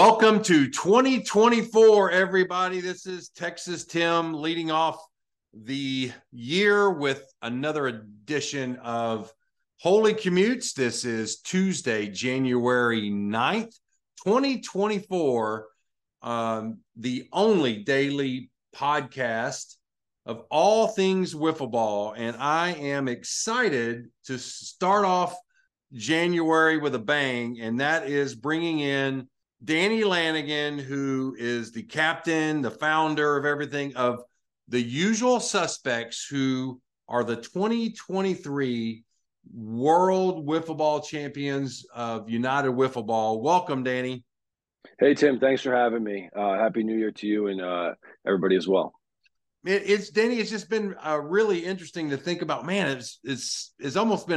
Welcome to 2024, everybody. This is Texas Tim leading off the year with another edition of Holy Commutes. This is Tuesday, January 9th, 2024, the only daily podcast of all things wiffle ball. And I am excited to start off January with a bang, and that is bringing in Danny Lanigan, who is the captain, the founder of everything, of the Usual Suspects, who are the 2023 World Wiffle Ball Champions of United Wiffle Ball. Welcome, Danny. Hey, Tim. Thanks for having me. Happy New Year to you and everybody as well. Danny, it's just been really interesting to think about. Man, it's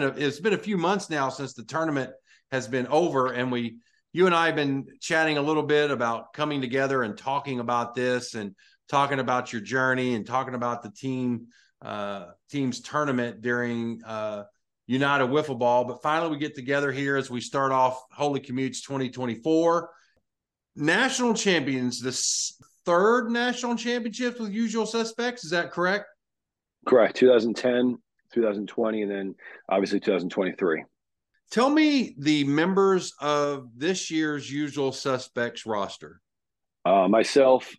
been a few months now since the tournament has been over, and you and I have been chatting a little bit about coming together and talking about this and talking about your journey and talking about the team's tournament during United Wiffle Ball. But finally, we get together here as we start off Holy Commutes 2024. National champions, the third national championships with Usual Suspects. Is that correct? Correct. 2010, 2020, and then obviously 2023. Tell me the members of this year's Usual Suspects roster. Myself,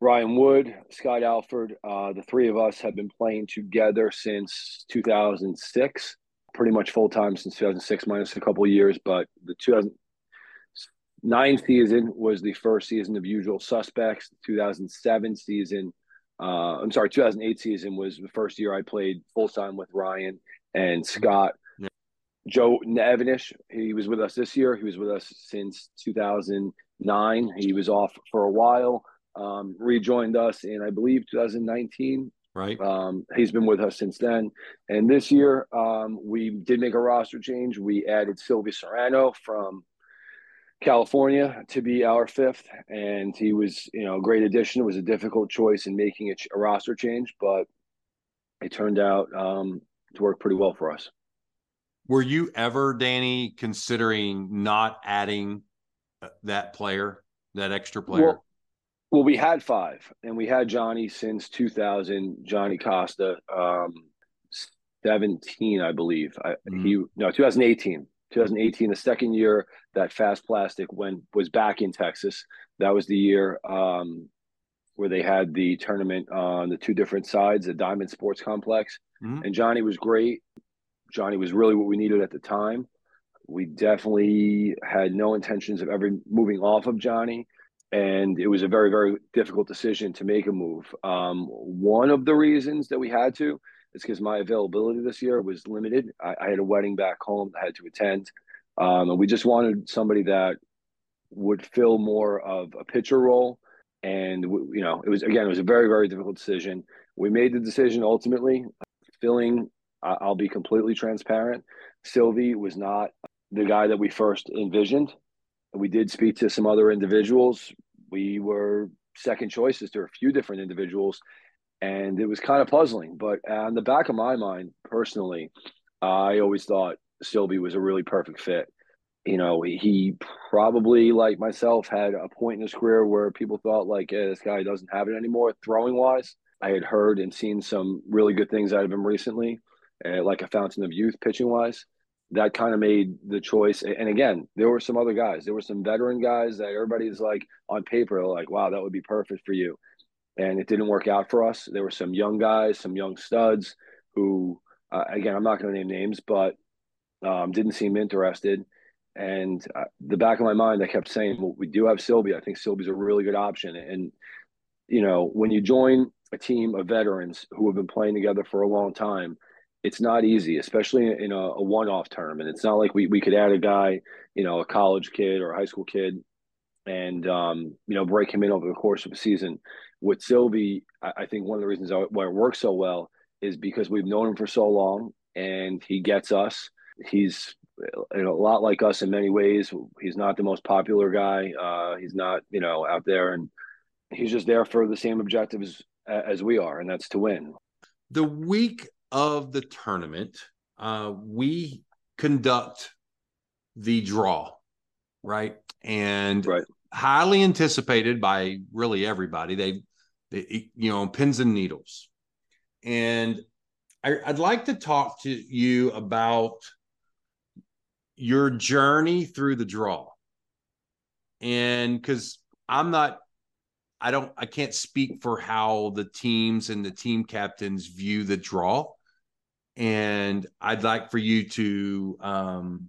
Ryan Wood, Scott Alford, the three of us have been playing together since 2006, pretty much full-time since 2006 minus a couple of years, but the 2009 season was the first season of Usual Suspects. The 2008 season was the first year I played full-time with Ryan and Scott. Joe Avanesh, he was with us this year. He was with us since 2009. He was off for a while, rejoined us in, I believe, 2019. Right. He's been with us since then. And this year, we did make a roster change. We added Sylvia Serrano from California to be our fifth. And he was, a great addition. It was a difficult choice in making a roster change, but it turned out to work pretty well for us. Were you ever, Danny, considering not adding that player, that extra player? Well, we had five, and we had Johnny since 2000, Johnny Costa, 17, I believe. 2018, the second year that Fast Plastic was back in Texas. That was the year where they had the tournament on the two different sides, the Diamond Sports Complex, and Johnny was great. Johnny was really what we needed at the time. We definitely had no intentions of ever moving off of Johnny, and it was a very, very difficult decision to make a move. One of the reasons that we had to is because my availability this year was limited. I had a wedding back home I had to attend, and we just wanted somebody that would fill more of a pitcher role. And, it was a very, very difficult decision. We made the decision ultimately filling – I'll be completely transparent. Sylvie was not the guy that we first envisioned. We did speak to some other individuals. We were second choices to a few different individuals, and it was kind of puzzling. But on the back of my mind, personally, I always thought Sylvie was a really perfect fit. He probably, like myself, had a point in his career where people thought, like, hey, this guy doesn't have it anymore throwing-wise. I had heard and seen some really good things out of him recently. Like a fountain of youth pitching-wise, that kind of made the choice. And again, there were some other guys. There were some veteran guys that everybody's like on paper, like, wow, that would be perfect for you. And it didn't work out for us. There were some young guys, some young studs who, again, I'm not going to name names, but didn't seem interested. And the back of my mind, I kept saying, well, we do have Sylvia. I think Sylvia's a really good option. And, when you join a team of veterans who have been playing together for a long time, it's not easy, especially in a one-off tournament. It's not like we could add a guy, a college kid or a high school kid and, break him in over the course of a season. With Sylvie, I think one of the reasons why it works so well is because we've known him for so long and he gets us. He's a lot like us in many ways. He's not the most popular guy. He's not, out there, and he's just there for the same objectives as we are, and that's to win. The week of the tournament, we conduct the draw. right? And highly anticipated by really everybody. They, you know, pins and needles. And I'd like to talk to you about your journey through the draw. And because I can't speak for how the teams and the team captains view the draw. And I'd like for you to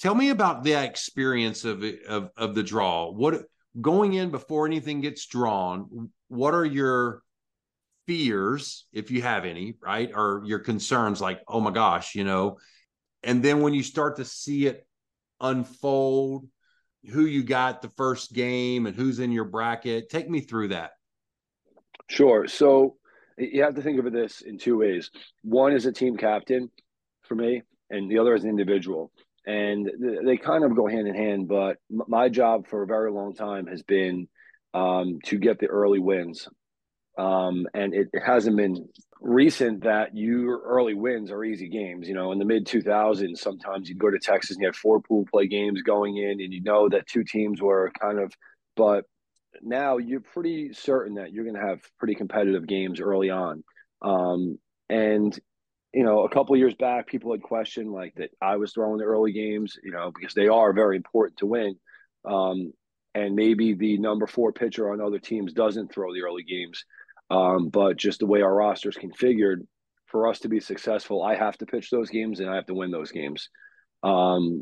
tell me about the experience of the draw. What, going in before anything gets drawn, what are your fears, if you have any, right? Or your concerns, like, oh my gosh, you know, and then when you start to see it unfold, who you got the first game and who's in your bracket. Take me through that. Sure. So you have to think of this in two ways. One is a team captain for me, and the other is an individual. And they kind of go hand in hand, but my job for a very long time has been to get the early wins. And it hasn't been recent that your early wins are easy games. You know, in the mid-2000s, sometimes you'd go to Texas and you had four pool play games going in, and you know that two teams were kind of – but now you're pretty certain that you're going to have pretty competitive games early on. And, you know, a couple of years back, people had questioned, like, that I was throwing the early games, you know, because they are very important to win. And maybe the number 4 pitcher on other teams doesn't throw the early games. But just the way our roster's configured, for us to be successful, I have to pitch those games and I have to win those games. So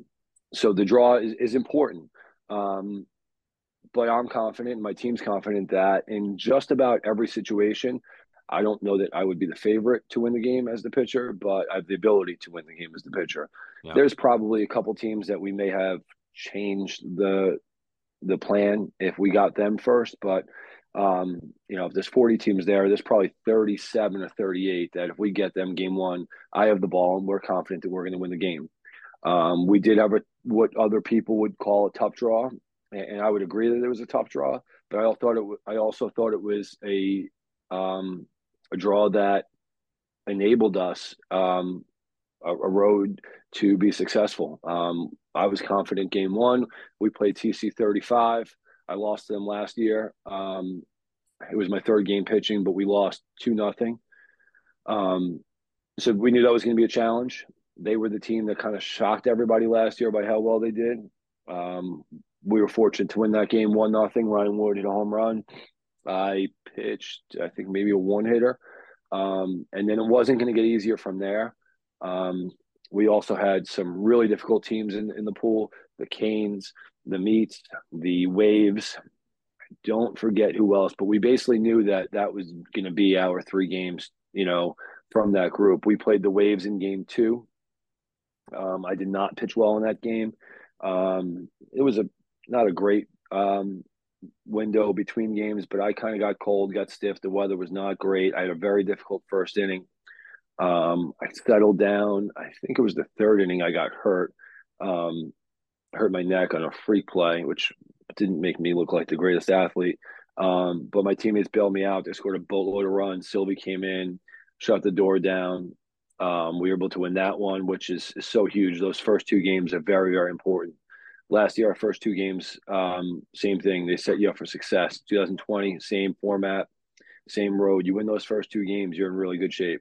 the draw is important. But I'm confident, and my team's confident, that in just about every situation, I don't know that I would be the favorite to win the game as the pitcher, but I have the ability to win the game as the pitcher. Yeah. There's probably a couple teams that we may have changed the plan if we got them first, but you know, if there's 40 teams there, there's probably 37 or 38 that if we get them game one, I have the ball and we're confident that we're going to win the game. We did have what other people would call a tough draw, and I would agree that it was a tough draw, but I also thought it was a draw that enabled us a road to be successful. I was confident game one. We played TC35. I lost them last year. It was my third game pitching, but we lost 2-0. So we knew that was going to be a challenge. They were the team that kind of shocked everybody last year by how well they did. We were fortunate to win that game 1-0. Ryan Wood hit a home run. I pitched, I think, maybe a one-hitter. And then it wasn't going to get easier from there. We also had some really difficult teams in the pool, the Canes, the Meats, the Waves. I don't forget who else, but we basically knew that that was going to be our three games, you know, from that group. We played the Waves in game two. I did not pitch well in that game. It was not a great window between games, but I kind of got cold, got stiff. The weather was not great. I had a very difficult first inning. I settled down. I think it was the third inning I got hurt. Hurt my neck on a freak play, which didn't make me look like the greatest athlete. But my teammates bailed me out. They scored a boatload of runs. Sylvie came in, shut the door down. We were able to win that one, which is so huge. Those first two games are very, very important. Last year, our first two games, same thing. They set you up for success. 2020, same format, same road. You win those first two games, you're in really good shape.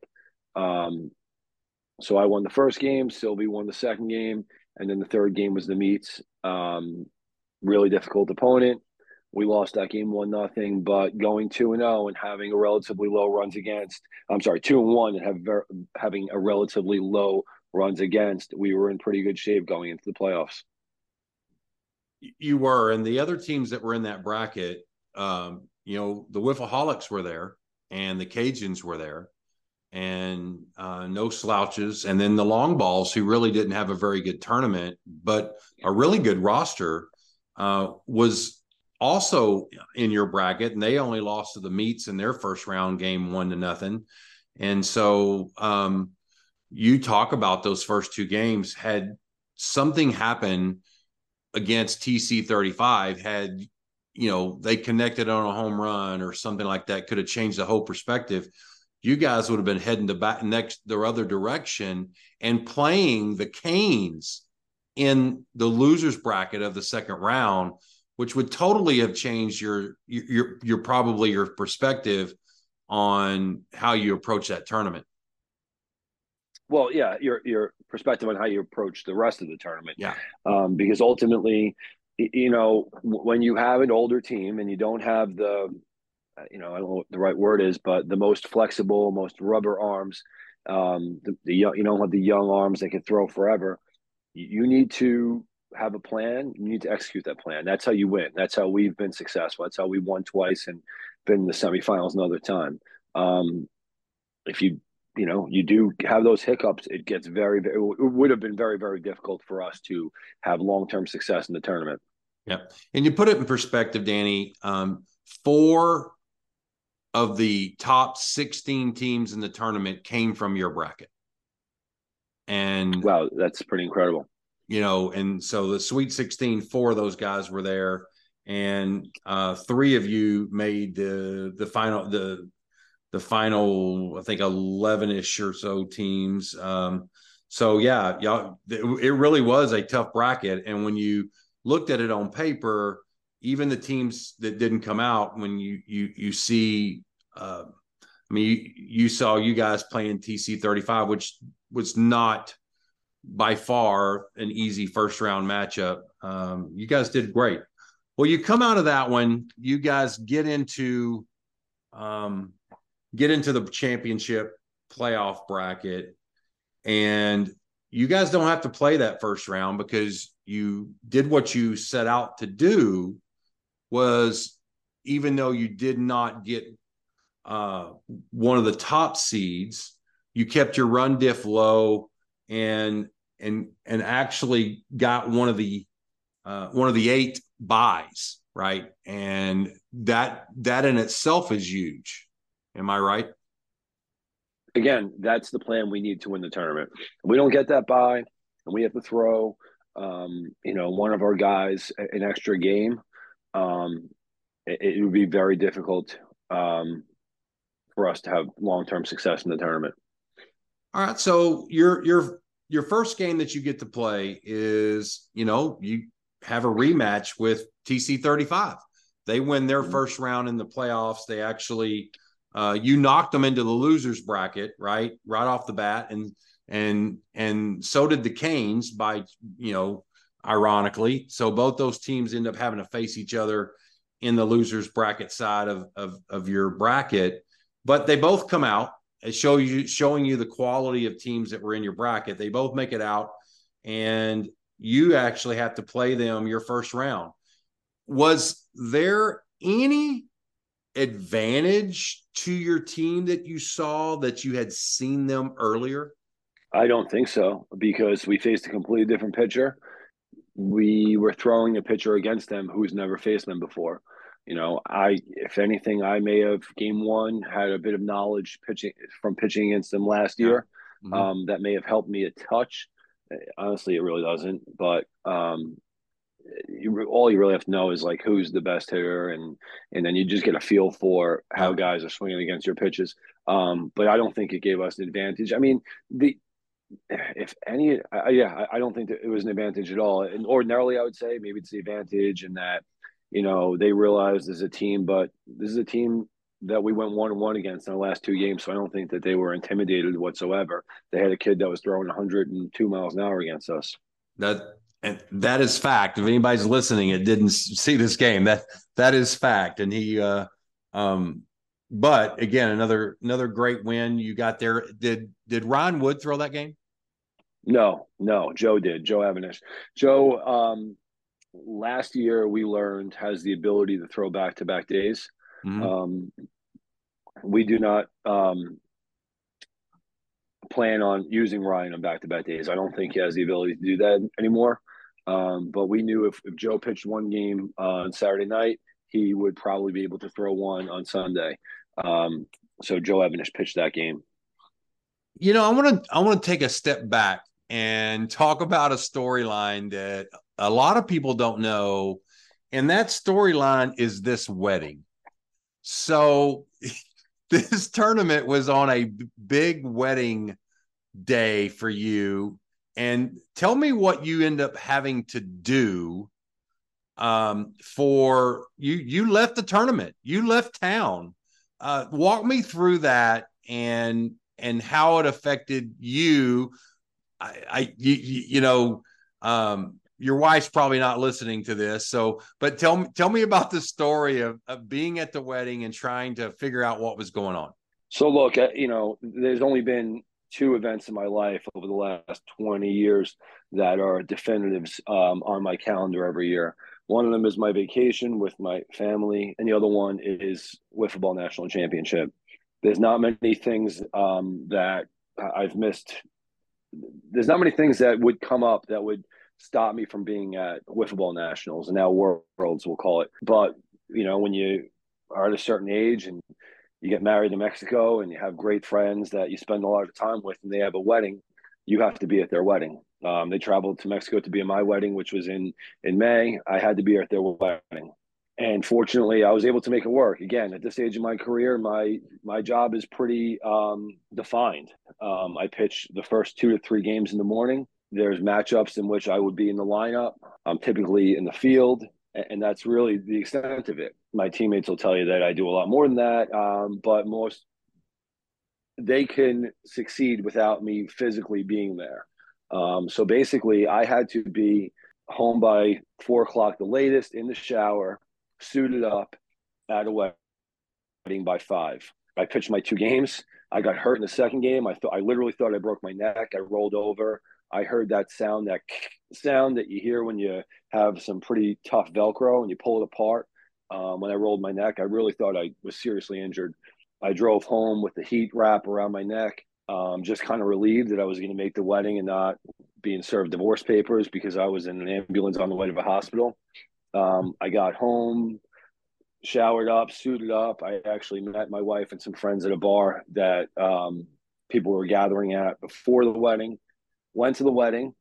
So I won the first game, Sylvie won the second game, and then the third game was the Meats. Really difficult opponent. We lost that game 1-0, but going 2-0 and having a relatively low runs against, I'm sorry, 2-1 and having a relatively low runs against, we were in pretty good shape going into the playoffs. You were, and the other teams that were in that bracket, you know, the Wiffaholics were there and the Cajuns were there. And no slouches. And then the Long Balls, who really didn't have a very good tournament, but a really good roster, was also in your bracket. And they only lost to the Meats in their first round game 1-0. And so you talk about those first two games. Had something happened against TC35, had, you know, they connected on a home run or something like that, could have changed the whole perspective. You guys would have been heading the other direction and playing the Canes in the losers bracket of the second round, which would totally have changed your probably your perspective on how you approach that tournament. Well, yeah, your perspective on how you approach the rest of the tournament. Yeah, because ultimately, you know, when you have an older team and you don't have the, you know, I don't know what the right word is, but the most flexible, most rubber arms, the young, you don't have the young arms that can throw forever. You need to have a plan. You need to execute that plan. That's how you win. That's how we've been successful. That's how we won twice and been in the semifinals another time. If you know, you do have those hiccups, it gets very, very, it would have been very, very difficult for us to have long-term success in the tournament. Yeah. And you put it in perspective, Danny, 4 of the top 16 teams in the tournament came from your bracket. And wow, that's pretty incredible. You know, and so the Sweet 16, 4 of those guys were there, and 3 of you made the final, I think 11-ish or so teams. So yeah, y'all, it really was a tough bracket. And when you looked at it on paper, even the teams that didn't come out, when you see, I mean, you saw you guys playing TC35, which was not by far an easy first round matchup. You guys did great. Well, you come out of that one, you guys get into the championship playoff bracket, and you guys don't have to play that first round because you did what you set out to do. Was, even though you did not get one of the top seeds, you kept your run diff low and actually got one of the 8 buys, right? And that in itself is huge. Am I right? Again, that's the plan we need to win the tournament. We don't get that bye, and we have to throw, you know, one of our guys an extra game. It would be very difficult for us to have long-term success in the tournament. All right. So your first game that you get to play is, you know, you have a rematch with TC35. They win their first round in the playoffs. They actually. You knocked them into the losers bracket, right off the bat, and so did the Canes, by, you know, ironically. So both those teams end up having to face each other in the losers bracket side of your bracket, but they both come out and showing you the quality of teams that were in your bracket. They both make it out, and you actually have to play them your first round. Was there any advantage to your team that you saw, that you had seen them earlier? I don't think so, because we faced a completely different pitcher. We were throwing a pitcher against them who's never faced them before. You know, if anything, I may have, game one, had a bit of knowledge pitching against them last year. Mm-hmm. That may have helped me a touch. Honestly, it really doesn't, but all you really have to know is, like, who's the best hitter, and then you just get a feel for how guys are swinging against your pitches. But I don't think it gave us an advantage. I mean, I don't think that it was an advantage at all. And ordinarily, I would say maybe it's the advantage in that, you know, they realized as a team, but this is a team that we went 1-1 against in the last 2 games. So I don't think that they were intimidated whatsoever. They had a kid that was throwing 102 miles an hour against us. And that is fact. If anybody's listening, it didn't see this game. That is fact. And he, but again, another great win you got there. Did Ryan Wood throw that game? No, Joe did. Joe Avanesh. Joe, last year we learned, has the ability to throw back-to-back days. Mm-hmm. We do not plan on using Ryan on back-to-back days. I don't think he has the ability to do that anymore. But we knew if Joe pitched one game on Saturday night, he would probably be able to throw one on Sunday. So Joe Avanesh pitched that game. You know, I want to take a step back and talk about a storyline that a lot of people don't know, and that storyline is this wedding. So this tournament was on a big wedding day for you, And tell me what you end up having to do for you left the tournament, you left town. Walk me through that and how it affected you. Your wife's probably not listening to this, so, but tell me about the story of being at the wedding and trying to figure out what was going on. So look, there's only been two events in my life over the last 20 years that are definitives on my calendar every year. One of them is my vacation with my family, and the other one is Wiffle Ball National Championship. There's not many things that I've missed. There's not many things that would come up that would stop me from being at Wiffle Ball Nationals, and now Worlds, we'll call it. But, when you are at a certain age and you get married in Mexico and you have great friends that you spend a lot of time with and they have a wedding, you have to be at their wedding. They traveled to Mexico to be at my wedding, which was in May. I had to be at their wedding. And fortunately, I was able to make it work. Again, at this stage of my career, my job is pretty defined. I pitch the first 2 to 3 games in the morning. There's matchups in which I would be in the lineup. I'm typically in the field, and that's really the extent of it. My teammates will tell you that I do a lot more than that, but most they can succeed without me physically being there. So basically, I had to be home by 4 o'clock, the latest, in the shower, suited up at a wedding by 5. I pitched my 2 games. I got hurt in the second game. I literally thought I broke my neck. I rolled over. I heard that sound that you hear when you have some pretty tough Velcro and you pull it apart. When I rolled my neck, I really thought I was seriously injured. I drove home with the heat wrap around my neck, just kind of relieved that I was going to make the wedding and not being served divorce papers because I was in an ambulance on the way to the hospital. I got home, showered up, suited up. I actually met my wife and some friends at a bar that people were gathering at before the wedding. Went to the wedding,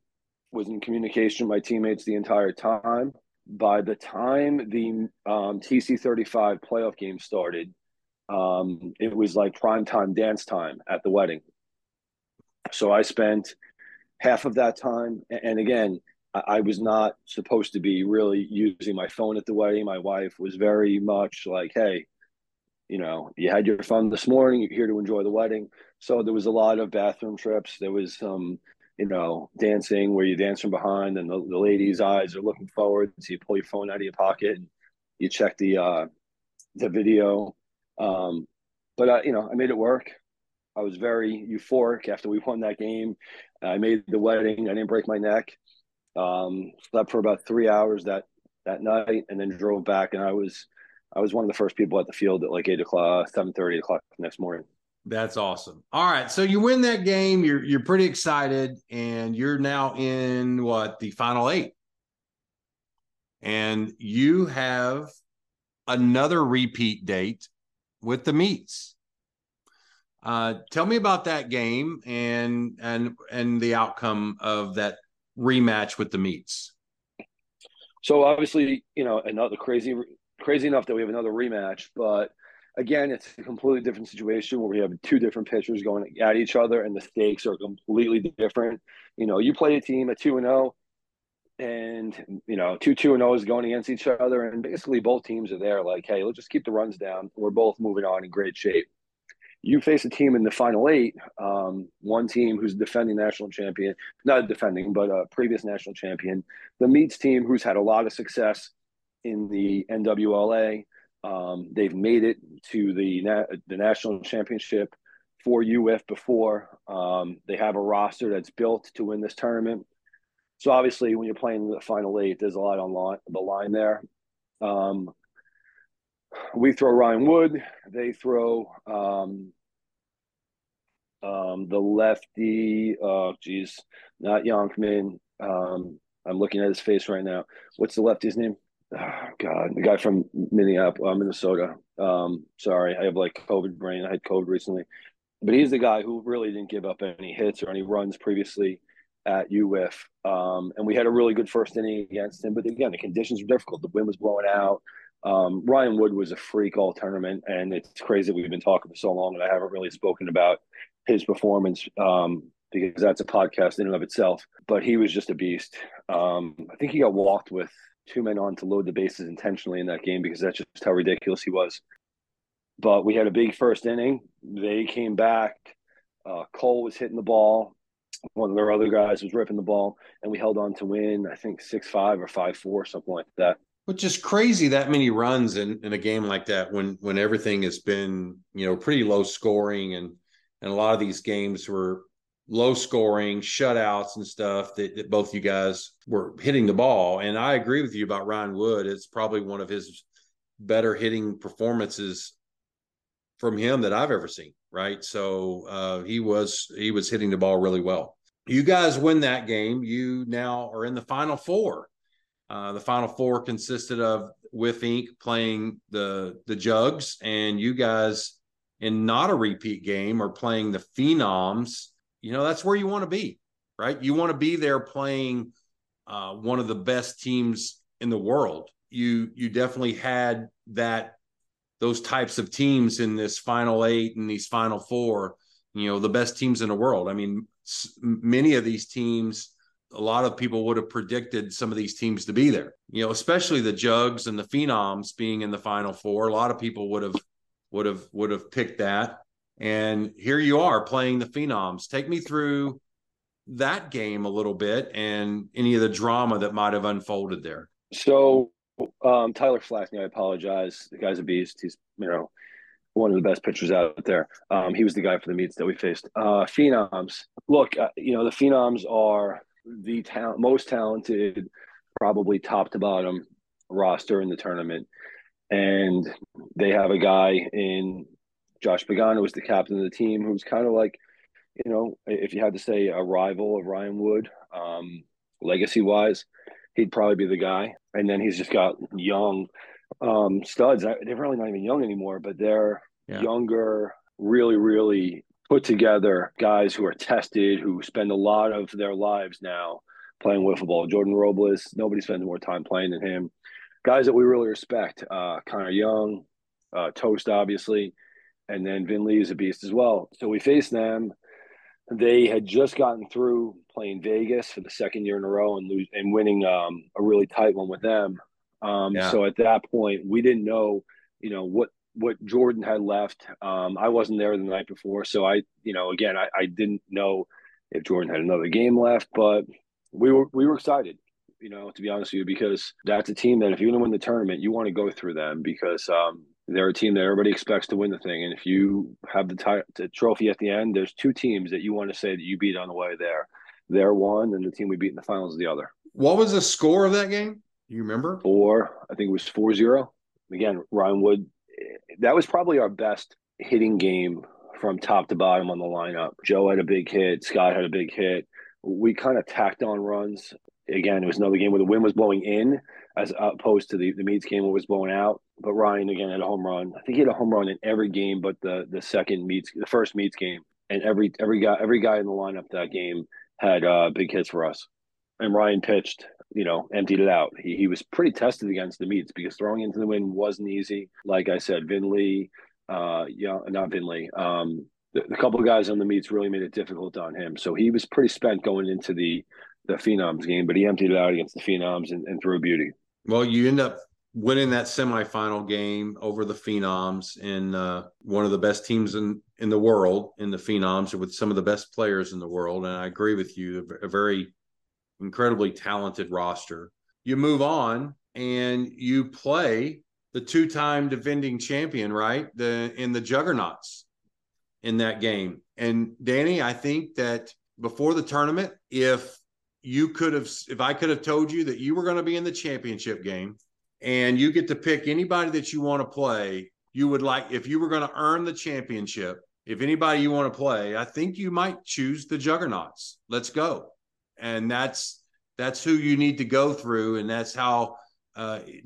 was in communication with my teammates the entire time. By the time the TC35 playoff game started, it was like primetime dance time at the wedding. So I spent half of that time. And again, I was not supposed to be really using my phone at the wedding. My wife was very much like, hey, you had your fun this morning. You're here to enjoy the wedding. So there was a lot of bathroom trips. There was some... dancing where you dance from behind and the lady's eyes are looking forward. So you pull your phone out of your pocket and you check the video. But I made it work. I was very euphoric after we won that game. I made the wedding. I didn't break my neck. Slept for about 3 hours that night and then drove back. And I was one of the first people at the field at like 8 o'clock, 7:30 the next morning. That's awesome. All right. So you win that game. You're pretty excited and you're now in the final 8. And you have another repeat date with the Meats. Tell me about that game and the outcome of that rematch with the Meats. So obviously, another crazy enough that we have another rematch, but again, it's a completely different situation where we have 2 different pitchers going at each other and the stakes are completely different. You play a team at 2-0 and, 2-0 is going against each other. And basically both teams are there like, hey, let's just keep the runs down. We're both moving on in great shape. You face a team in the final 8, one team who's defending national champion, not defending, but a previous national champion, the Meats team who's had a lot of success in the NWLA. They've made it to the national championship for UF before. They have a roster that's built to win this tournament. So obviously when you're playing the final 8, there's a lot on the line there. We throw Ryan Wood. They throw the lefty. Oh, geez, not Yonkman. I'm looking at his face right now. What's the lefty's name? Oh, God, the guy from Minneapolis, Minnesota. Sorry, I have COVID brain. I had COVID recently. But he's the guy who really didn't give up any hits or any runs previously at UWIF. And we had a really good first inning against him. But again, the conditions were difficult. The wind was blowing out. Ryan Wood was a freak all tournament. And it's crazy we've been talking for so long and I haven't really spoken about his performance because that's a podcast in and of itself. But he was just a beast. I think he got walked with two men on to load the bases intentionally in that game because that's just how ridiculous he was. But we had a big first inning. They came back. Cole was hitting the ball. One of their other guys was ripping the ball, and we held on to win, I think, 6-5 or 5-4, something like that. Which is crazy, that many runs in a game like that when everything has been, you know, pretty low scoring, and a lot of these games were low scoring, shutouts and stuff that both you guys were hitting the ball. And I agree with you about Ryan Wood. It's probably one of his better hitting performances from him that I've ever seen, right? So he was hitting the ball really well. You guys win that game. You now are in the Final Four. The Final Four consisted of Wiff Inc. playing the Jugs, and you guys, in not a repeat game, are playing the Phenoms. You know, that's where you want to be, right? You want to be there playing one of the best teams in the world. You definitely had those types of teams in this Final Eight and these Final Four, you know, the best teams in the world. I mean, many of these teams, a lot of people would have predicted some of these teams to be there, you know, especially the Jugs and the Phenoms being in the Final Four. A lot of people would have picked that. And here you are playing the Phenoms. Take me through that game a little bit and any of the drama that might've unfolded there. So Tyler Flaherty, I apologize. The guy's a beast. He's, you know, one of the best pitchers out there. He was the guy for the Meats that we faced. Phenoms. Look, you know, the Phenoms are the most talented, probably top to bottom roster in the tournament. And they have a guy in Josh Pagano, who's the captain of the team, who's kind of like, you know, if you had to say a rival of Ryan Wood, legacy-wise, he'd probably be the guy. And then he's just got young studs. They're really not even young anymore, but they're younger, really, really put together guys who are tested, who spend a lot of their lives now playing wiffle ball. Jordan Robles, nobody spends more time playing than him. Guys that we really respect, Connor Young, Toast, obviously, and then Vin Lee is a beast as well. So we faced them. They had just gotten through playing Vegas for the second year in a row and winning a really tight one with them. So at that point, we didn't know, you know, what Jordan had left. I wasn't there the night before. So I didn't know if Jordan had another game left, but we were excited, you know, to be honest with you, because that's a team that if you're going to win the tournament, you want to go through them because they're a team that everybody expects to win the thing. And if you have the trophy at the end, there's two teams that you want to say that you beat on the way there. They're one, and the team we beat in the finals is the other. What was the score of that game? Do you remember? I think it was 4-0. Again, Ryan Wood, that was probably our best hitting game from top to bottom on the lineup. Joe had a big hit. Scott had a big hit. We kind of tacked on runs. Again, it was another game where the wind was blowing in as opposed to the Meats game where it was blowing out. But Ryan, again, had a home run. I think he had a home run in every game but the first Meats game. And every guy in the lineup that game had big hits for us. And Ryan pitched, you know, emptied it out. He was pretty tested against the Meats because throwing into the wind wasn't easy. Like I said, Vin Lee, not Vin Lee. The couple of guys on the Meats really made it difficult on him. So he was pretty spent going into the Phenoms game, but he emptied it out against the Phenoms and threw a beauty. Well, you end up winning that semifinal game over the Phenoms in one of the best teams in the world, in the Phenoms, with some of the best players in the world. And I agree with you, a very incredibly talented roster. You move on and you play the two-time defending champion, right? In the Juggernauts in that game. And Danny, I think that before the tournament, if I could have told you that you were going to be in the championship game and you get to pick anybody that you want to play, you would like, if you were going to earn the championship, if anybody you want to play, I think you might choose the Juggernauts. Let's go. And that's who you need to go through. And that's how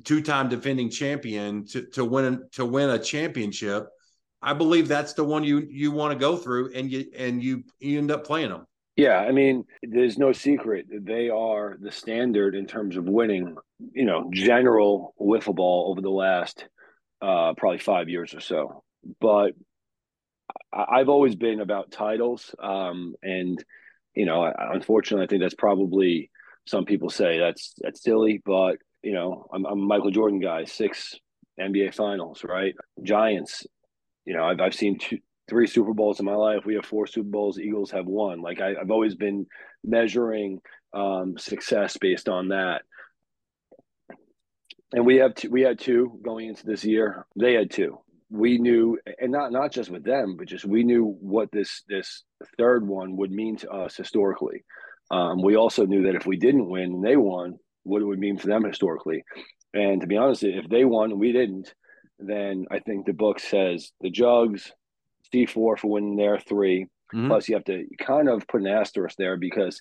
two-time defending champion to win a championship. I believe that's the one you want to go through and you end up playing them. Yeah, I mean, there's no secret. They are the standard in terms of winning, you know, general wiffle ball over the last probably 5 years or so. But I've always been about titles, and you know, unfortunately, I think that's probably, some people say that's silly, but, you know, I'm a Michael Jordan guy, 6 NBA finals, right? Giants, you know, I've seen 2-3 Super Bowls in my life. We have 4 Super Bowls. Eagles have 1. Like, I've always been measuring success based on that. And we had 2 going into this year. They had 2. We knew, and not just with them, but just we knew what this third one would mean to us historically. We also knew that if we didn't win and they won, what it would mean for them historically. And to be honest, if they won and we didn't, then I think the book says the Jugs, D4 for winning their 3. Mm-hmm. Plus, you have to kind of put an asterisk there because,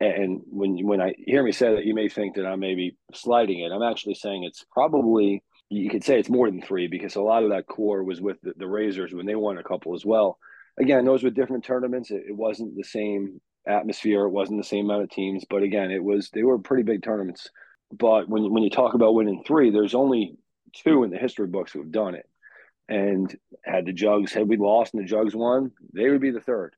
and when I hear me say that, you may think that I'm maybe sliding it. I'm actually saying it's probably, you could say it's more than 3 because a lot of that core was with the Razors when they won a couple as well. Again, those were different tournaments. It wasn't the same atmosphere. It wasn't the same amount of teams. But again, they were pretty big tournaments. But when you talk about winning 3, there's only 2 in the history books who have done it. And had we lost and the Jugs won, they would be the 3rd.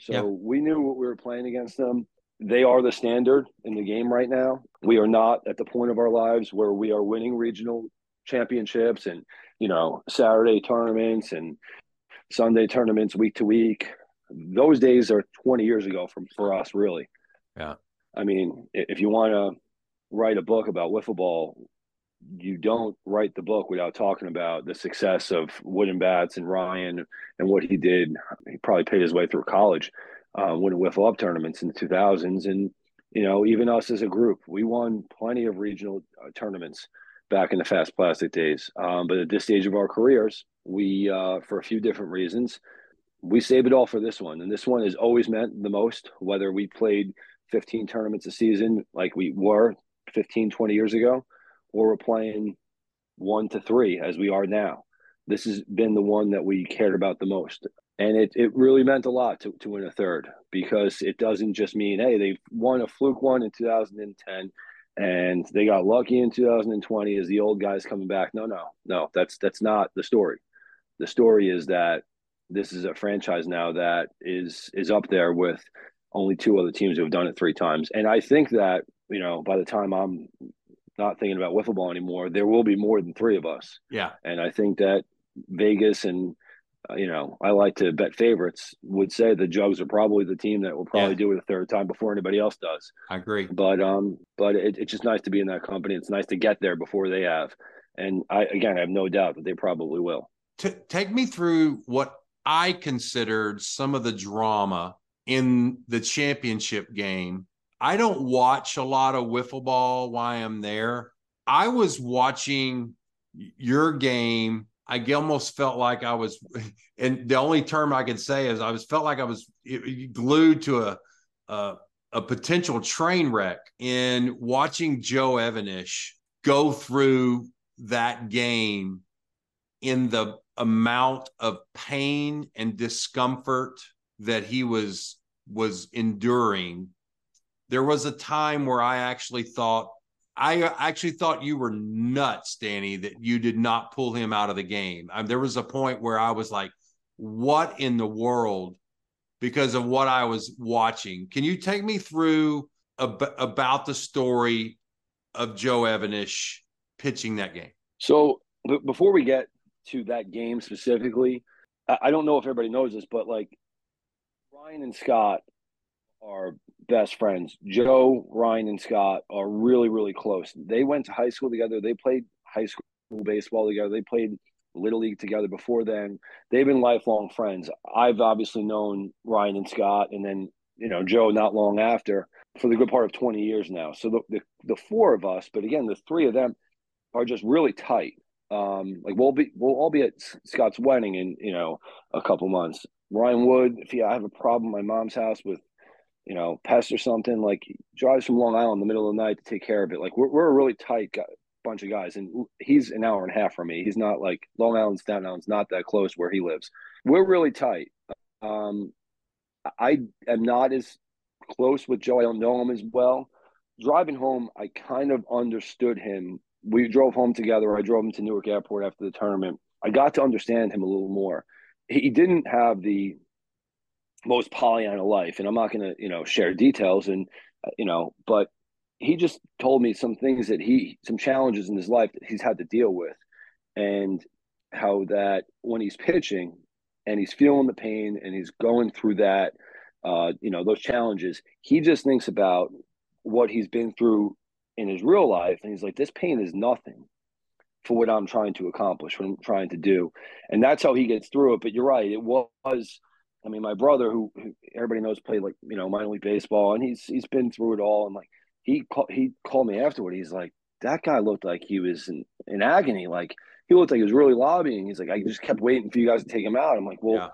So yeah, we knew what we were playing against them. They are the standard in the game right now. We are not at the point of our lives where we are winning regional championships and, you know, Saturday tournaments and Sunday tournaments week to week. Those days are 20 years ago for us, really. Yeah. I mean, if you want to write a book about wiffle ball, you don't write the book without talking about the success of Wooden Bats and Ryan and what he did. He probably paid his way through college, winning wiffle up tournaments in the 2000s. And, you know, even us as a group, we won plenty of regional tournaments back in the Fast Plastic days. But at this stage of our careers, we, for a few different reasons, we saved it all for this one. And this one has always meant the most, whether we played 15 tournaments a season like we were 15, 20 years ago, or we're playing 1 to 3 as we are now. This has been the one that we cared about the most. And it really meant a lot to win a 3rd, because it doesn't just mean, hey, they won a fluke one in 2010 and they got lucky in 2020 as the old guys coming back. No, that's not the story. The story is that this is a franchise now that is up there with only 2 other teams who have done it 3 times. And I think that, you know, by the time I'm not thinking about wiffle ball anymore, there will be more than 3 of us. Yeah. And I think that Vegas and, you know, I like to bet favorites would say the Jugs are probably the team that will probably do it a 3rd time before anybody else does. I agree. But it's just nice to be in that company. It's nice to get there before they have. And I have no doubt that they probably will. Take me through what I considered some of the drama in the championship game. I don't watch a lot of wiffle ball while I'm there. I was watching your game. I almost felt like I was, and the only term I could say is I felt like I was glued to a potential train wreck in watching Joe Avanesh go through that game in the amount of pain and discomfort that he was enduring. There was a time where I actually thought you were nuts, Danny, that you did not pull him out of the game. There was a point where I was like, what in the world, because of what I was watching. Can you take me through about the story of Joe Avanesh pitching that game? So before we get to that game specifically, I don't know if everybody knows this, but like Ryan and Scott are best friends. Joe, Ryan, and Scott are really, really close. They went to high school together. They played high school baseball together. They played Little League together before then. They've been lifelong friends. I've obviously known Ryan and Scott, and then, you know, Joe not long after, for the good part of 20 years now. So the 4 of us, but again, the 3 of them are just really tight. Like we'll all be at Scott's wedding in, you know, a couple months. Ryan Wood, I have a problem at my mom's house with, you know, pests or something, like drives from Long Island in the middle of the night to take care of it. Like we're a really tight bunch of guys, and he's an hour and a half from me. He's not like Long Island, Staten Island's not that close where he lives. We're really tight. I am not as close with Joe. I don't know him as well. Driving home, I kind of understood him. We drove home together. I drove him to Newark Airport after the tournament. I got to understand him a little more. He didn't have the most Pollyanna life, and I'm not going to, you know, share details, and, you know, but he just told me some things that some challenges in his life that he's had to deal with, and how that when he's pitching and he's feeling the pain and he's going through that, you know, those challenges, he just thinks about what he's been through in his real life. And he's like, this pain is nothing for what I'm trying to accomplish, what I'm trying to do. And that's how he gets through it. But you're right. It was, I mean, my brother, who everybody knows played, like, you know, minor league baseball, and he's been through it all. And like, he called me afterward. He's like, that guy looked like he was in agony. Like, he looked like he was really lobbying. He's like, I just kept waiting for you guys to take him out. I'm like, well, yeah,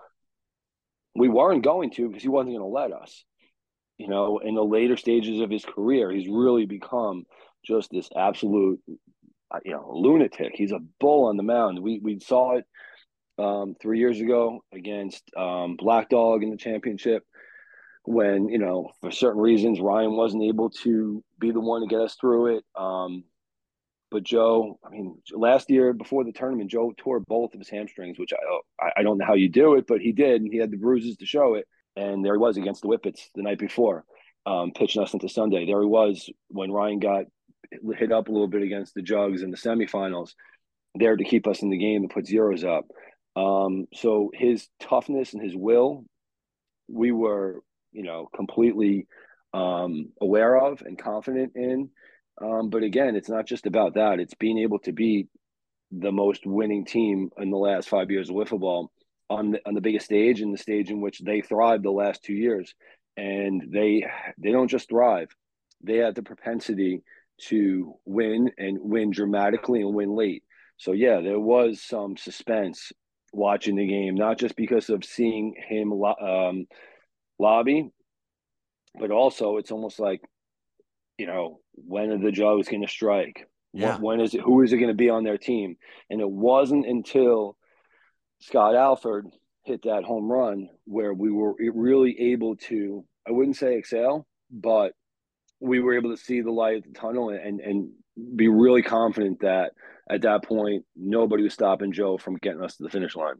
we weren't going to, because he wasn't going to let us. You know, in the later stages of his career, he's really become just this absolute, you know, lunatic. He's a bull on the mound. We saw it 3 years ago against Black Dog in the championship, when, you know, for certain reasons, Ryan wasn't able to be the one to get us through it. But Joe, I mean, last year before the tournament, Joe tore both of his hamstrings, which I don't know how you do it, but he did, and he had the bruises to show it. And there he was against the Whippets the night before, pitching us into Sunday. There he was when Ryan got hit up a little bit against the Jugs in the semifinals, there to keep us in the game and put zeros up. So his toughness and his will, we were, you know, completely aware of and confident in. But again, it's not just about that. It's being able to be the most winning team in the last 5 years of wiffle ball on the biggest stage, and the stage in which they thrived the last 2 years. And they don't just thrive. They have the propensity to win, and win dramatically, and win late. So yeah, there was some suspense watching the game, not just because of seeing him lobby, but also it's almost like, you know, when are the Jugs going to strike? Yeah. When is it? Who is it going to be on their team? And it wasn't until Scott Alford hit that home run where we were really able to, I wouldn't say excel, but we were able to see the light at the tunnel, and be really confident that at that point, nobody was stopping Joe from getting us to the finish line.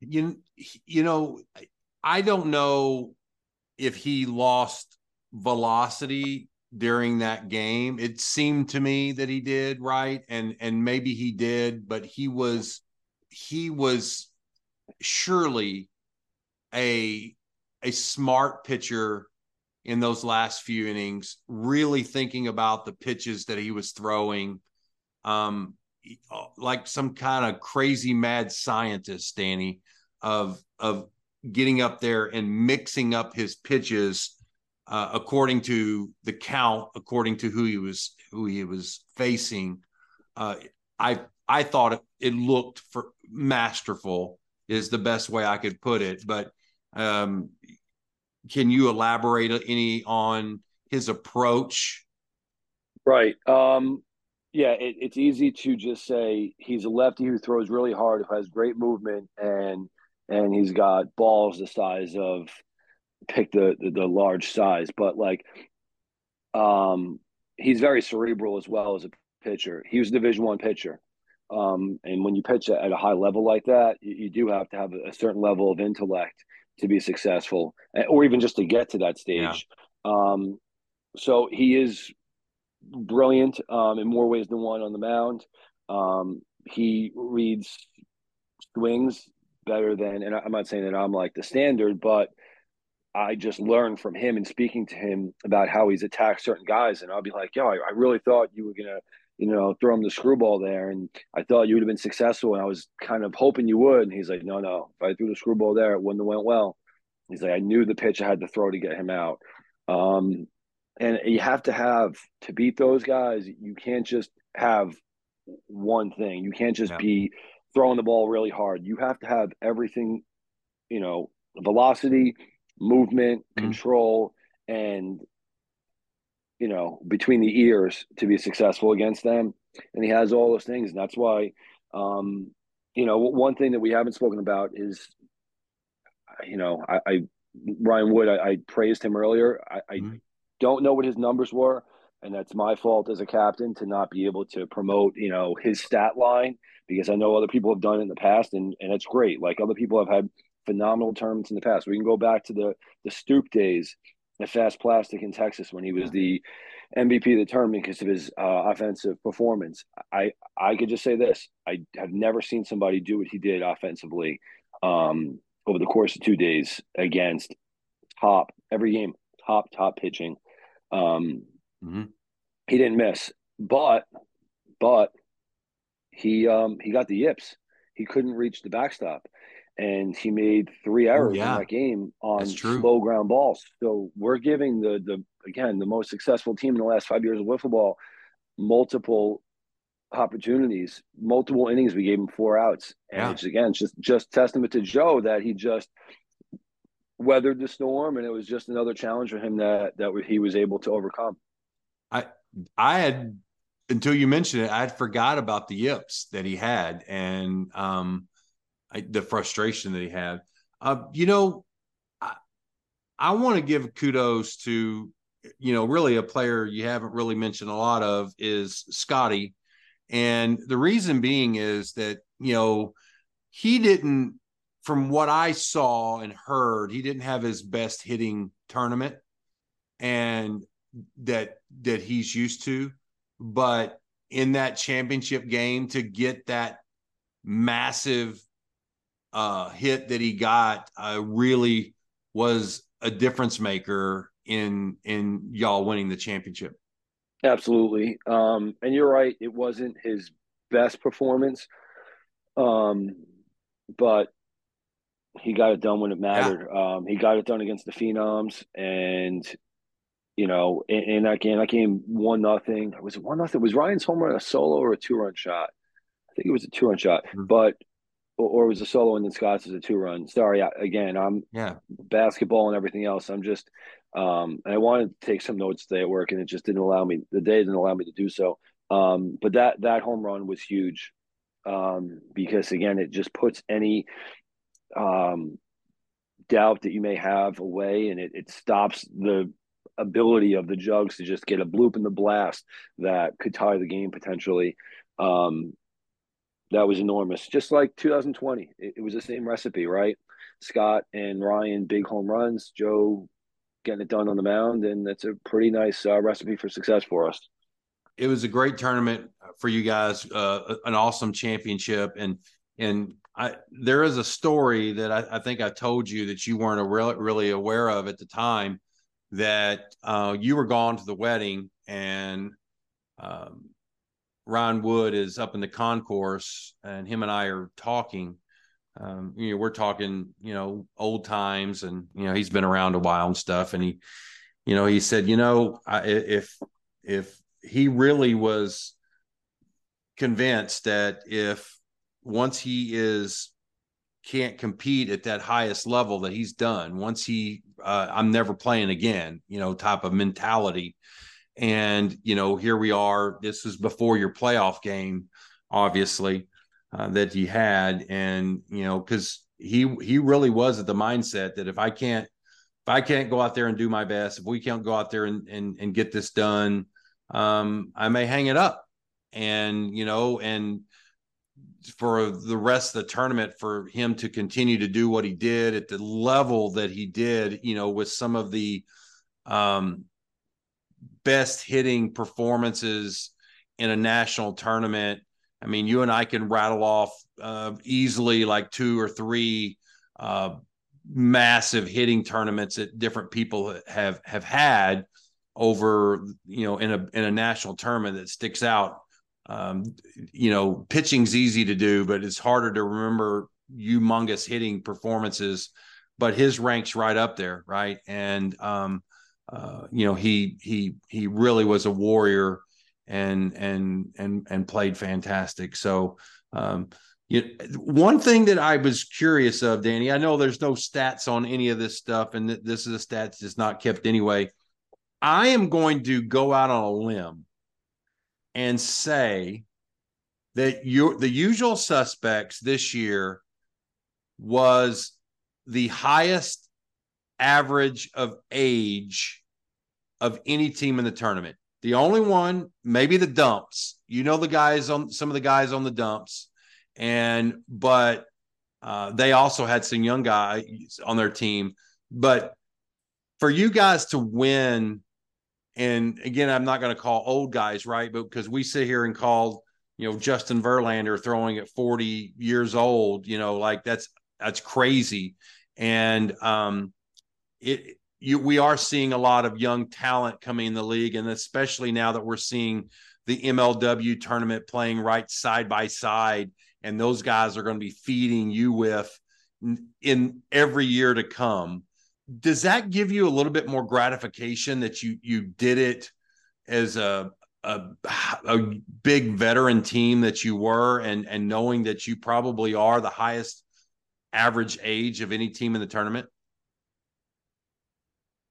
You know, I don't know if he lost velocity during that game. It seemed to me that he did, right? And maybe he did, but he was surely a smart pitcher in those last few innings, really thinking about the pitches that he was throwing, like some kind of crazy mad scientist, Danny, of getting up there and mixing up his pitches according to the count, according to who he was facing. I thought it looked for masterful is the best way I could put it. But can you elaborate any on his approach? Right. Yeah, it's easy to just say he's a lefty who throws really hard, who has great movement, and he's got balls the size of, pick the large size, but like he's very cerebral as well as a pitcher. He was a Division I pitcher, and when you pitch at a high level like that, you do have to have a certain level of intellect to be successful, or even just to get to that stage. Yeah. So he is brilliant in more ways than one on the mound. He reads swings better than, and I'm not saying that I'm like the standard, but I just learned from him and speaking to him about how he's attacked certain guys. And I'll be like, yo, I really thought you were going to, you know, throw him the screwball there. And I thought you would have been successful. And I was kind of hoping you would. And he's like, no, if I threw the screwball there, it wouldn't have went well. He's like, I knew the pitch I had to throw to get him out. And you have to have, to beat those guys, you can't just have one thing. You can't just be throwing the ball really hard. You have to have everything, you know, velocity, movement, control, and, you know, between the ears to be successful against them. And he has all those things. And that's why, you know, one thing that we haven't spoken about is, you know, Ryan Wood, I praised him earlier. I don't know what his numbers were. And that's my fault as a captain to not be able to promote, you know, his stat line, because I know other people have done it in the past, and it's great. Like, other people have had phenomenal tournaments in the past. We can go back to the Stoop days at Fast Plastic in Texas when he was the MVP of the tournament because of his offensive performance. I could just say this. I have never seen somebody do what he did offensively over the course of 2 days against top pitching. He didn't miss, but he got the yips. He couldn't reach the backstop, and he made three errors in that game on slow ground balls. So we're giving the most successful team in the last 5 years of wiffle ball multiple opportunities, multiple innings. We gave him four outs, and it's just testament to Joe that he just weathered the storm, and it was just another challenge for him that he was able to overcome. I had, until you mentioned it, I had forgot about the yips that he had and the frustration that he had. I want to give kudos to, really a player you haven't really mentioned a lot of is Scotty. And the reason being is that, he didn't, from what I saw and heard, he didn't have his best hitting tournament and that he's used to. But in that championship game, to get that massive hit that he got really was a difference maker in y'all winning the championship. Absolutely. And you're right. It wasn't his best performance, but he got it done when it mattered. Yeah. He got it done against the Phenoms, and in that game, 1-0. Was it 1-0? Was Ryan's home run a solo or a 2-run shot? I think it was a 2-run shot, or it was a solo and then Scott's was a 2-run. Sorry, I'm basketball and everything else. I'm just, and I wanted to take some notes today at work, and it just didn't allow me. The day didn't allow me to do so. But that home run was huge, because again, it just puts any doubt that you may have away, and it stops the ability of the Jugs to just get a bloop in the blast that could tie the game potentially. That was enormous. Just like 2020, it was the same recipe, right? Scott and Ryan, big home runs, Joe getting it done on the mound, and that's a pretty nice recipe for success for us. It was a great tournament for you guys, an awesome championship. And there is a story that I think I told you that you weren't really aware of at the time, that you were gone to the wedding, and Ryan Wood is up in the concourse, and him and I are talking. We're talking, old times, and, he's been around a while and stuff. And he, he said, if he really was convinced that if once he can't compete at that highest level that he's done, once he, I'm never playing again, type of mentality. And, here we are, this is before your playoff game, obviously, that he had. And, cause he really was at the mindset that if I can't go out there and do my best, if we can't go out there and get this done, I may hang it up. And, for the rest of the tournament, for him to continue to do what he did at the level that he did, with some of the best hitting performances in a national tournament. I mean, you and I can rattle off easily like 2 or 3 massive hitting tournaments that different people have had over, in a national tournament that sticks out. Pitching's easy to do, but it's harder to remember humongous hitting performances, but his ranks right up there. Right. And, he really was a warrior and played fantastic. So, one thing that I was curious of, Danny, I know there's no stats on any of this stuff, and this is a stats that's not kept anyway. I am going to go out on a limb and say that the Usual Suspects this year was the highest average of age of any team in the tournament. The only one, maybe the Dumps. The guys on the Dumps, but They also had some young guys on their team. But for you guys to win, and again, I'm not going to call old guys, right? But because we sit here and call, you know, Justin Verlander throwing at 40 years old, you know, like that's crazy. And we are seeing a lot of young talent coming in the league. And especially now that we're seeing the MLW tournament playing right side by side, and those guys are going to be feeding you with in every year to come. Does that give you a little bit more gratification that you did it as a big veteran team that you were, and knowing that you probably are the highest average age of any team in the tournament?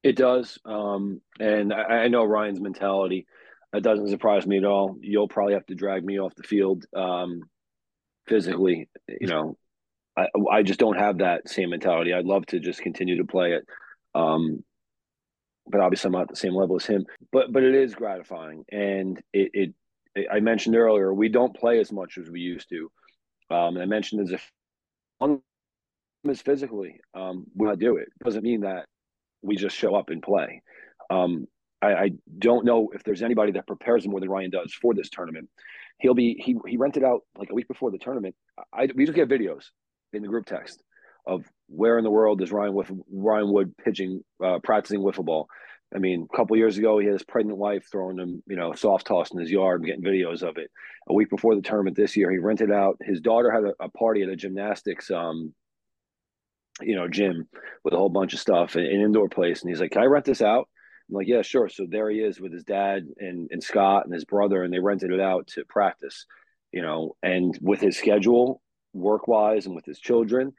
It does. And I know Ryan's mentality. It doesn't surprise me at all. You'll probably have to drag me off the field physically. You know, I just don't have that same mentality. I'd love to just continue to play it. But obviously I'm not at the same level as him. But it is gratifying. And I mentioned earlier, we don't play as much as we used to. And I mentioned as physically, when I do it, it doesn't mean that we just show up and play. I don't know if there's anybody that prepares him more than Ryan does for this tournament. He rented out like a week before the tournament. We just get videos in the group text of where in the world is Ryan Wood pitching, practicing wiffle ball. I mean, a couple of years ago, he had his pregnant wife throwing him, you know, soft toss in his yard, and getting videos of it. A week before the tournament this year, he rented out. His daughter had a party at a gymnastics, gym with a whole bunch of stuff, an indoor place. And he's like, "Can I rent this out?" I'm like, "Yeah, sure." So there he is with his dad and Scott and his brother, and they rented it out to practice, you know, and with his schedule, work-wise, and with his children,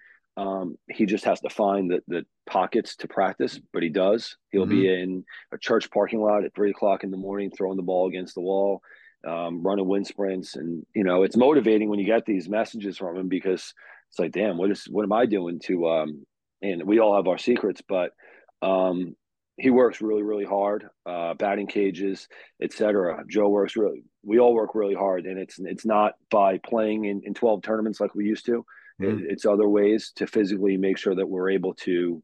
he just has to find the pockets to practice, but he does. He'll be in a church parking lot at 3 o'clock in the morning, throwing the ball against the wall, running wind sprints. And, you know, it's motivating when you get these messages from him, because it's like, damn, what am I doing to, and we all have our secrets, but, he works really, really hard, batting cages, etc. Joe works we all work really hard, and it's not by playing in 12 tournaments like we used to. It's other ways to physically make sure that we're able to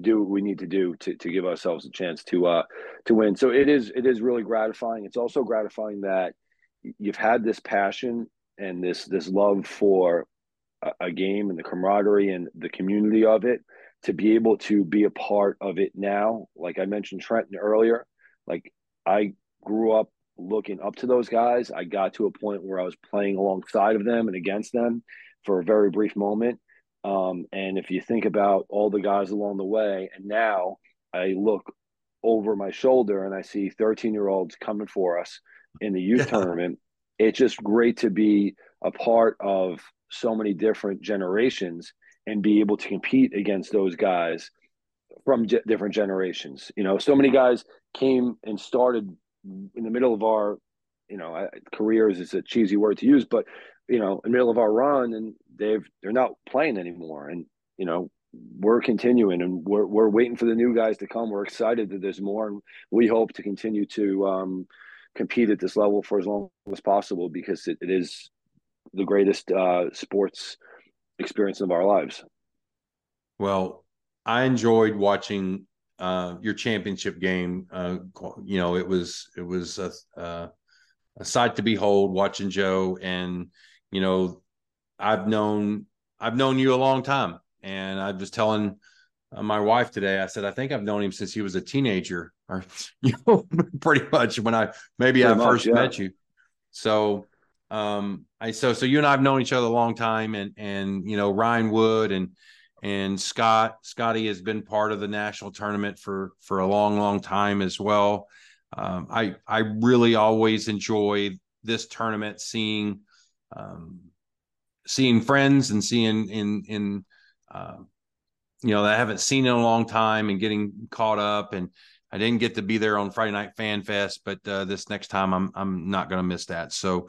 do what we need to do to give ourselves a chance to win. So it is really gratifying. It's also gratifying that you've had this passion and this love for a game and the camaraderie and the community of it, to be able to be a part of it now. Like I mentioned Trenton earlier, like I grew up looking up to those guys. I got to a point where I was playing alongside of them and against them for a very brief moment. And if you think about all the guys along the way, and now I look over my shoulder and I see 13-year-olds coming for us in the youth tournament. It's just great to be a part of so many different generations and be able to compete against those guys from different generations. You know, so many guys came and started in the middle of our, you know, careers is a cheesy word to use, but, you know, in the middle of our run, and they're not playing anymore. And, you know, we're continuing, and we're waiting for the new guys to come. We're excited that there's more, and we hope to continue to compete at this level for as long as possible, because it is the greatest sports experience of our lives. Well, I enjoyed watching your championship game. You know, it was a sight to behold, watching Joe. And, you know, I've known you a long time, and I was telling my wife today, I said, I think I've known him since he was a teenager, or, you know, pretty much when I first met you. So so you and I have known each other a long time, and you know, Ryan Wood and Scotty has been part of the national tournament for a long, long time as well. I really always enjoy this tournament, seeing friends and seeing in you know, that I haven't seen in a long time, and getting caught up. And I didn't get to be there on Friday Night Fan Fest, but this next time I'm not going to miss that. So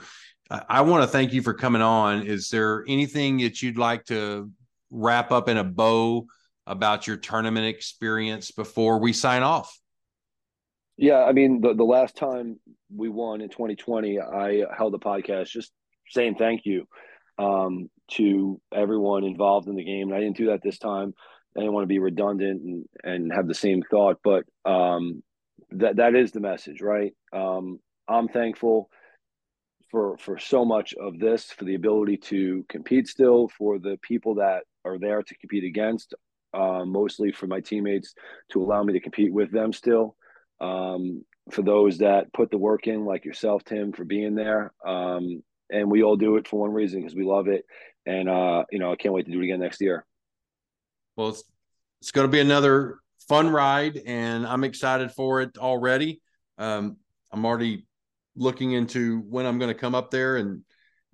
I want to thank you for coming on. Is there anything that you'd like to wrap up in a bow about your tournament experience before we sign off? Yeah, I mean, the last time we won in 2020, I held a podcast just saying thank you to everyone involved in the game. And I didn't do that this time. I didn't want to be redundant and have the same thought, but that is the message, right? I'm thankful for so much of this, for the ability to compete still, for the people that are there to compete against, mostly for my teammates to allow me to compete with them still. For those that put the work in, like yourself, Tim, for being there. And we all do it for one reason, because we love it. And, I can't wait to do it again next year. Well, it's going to be another fun ride, and I'm excited for it already. I'm already looking into when I'm going to come up there, and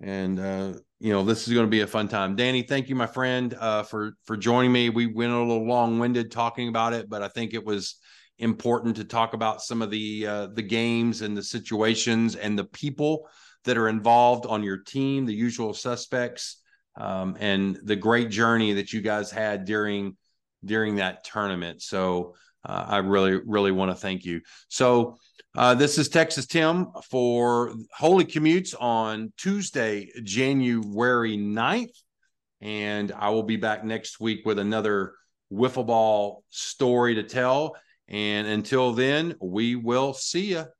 this is going to be a fun time. Danny, thank you, my friend, for joining me. We went a little long-winded talking about it, but I think it was important to talk about some of the games and the situations and the people that are involved on your team, the usual suspects, and the great journey that you guys had during that tournament. So I really, really want to thank you. So this is Texas Tim for Holy Commutes on Tuesday, January 9th. And I will be back next week with another wiffle ball story to tell. And until then, we will see you.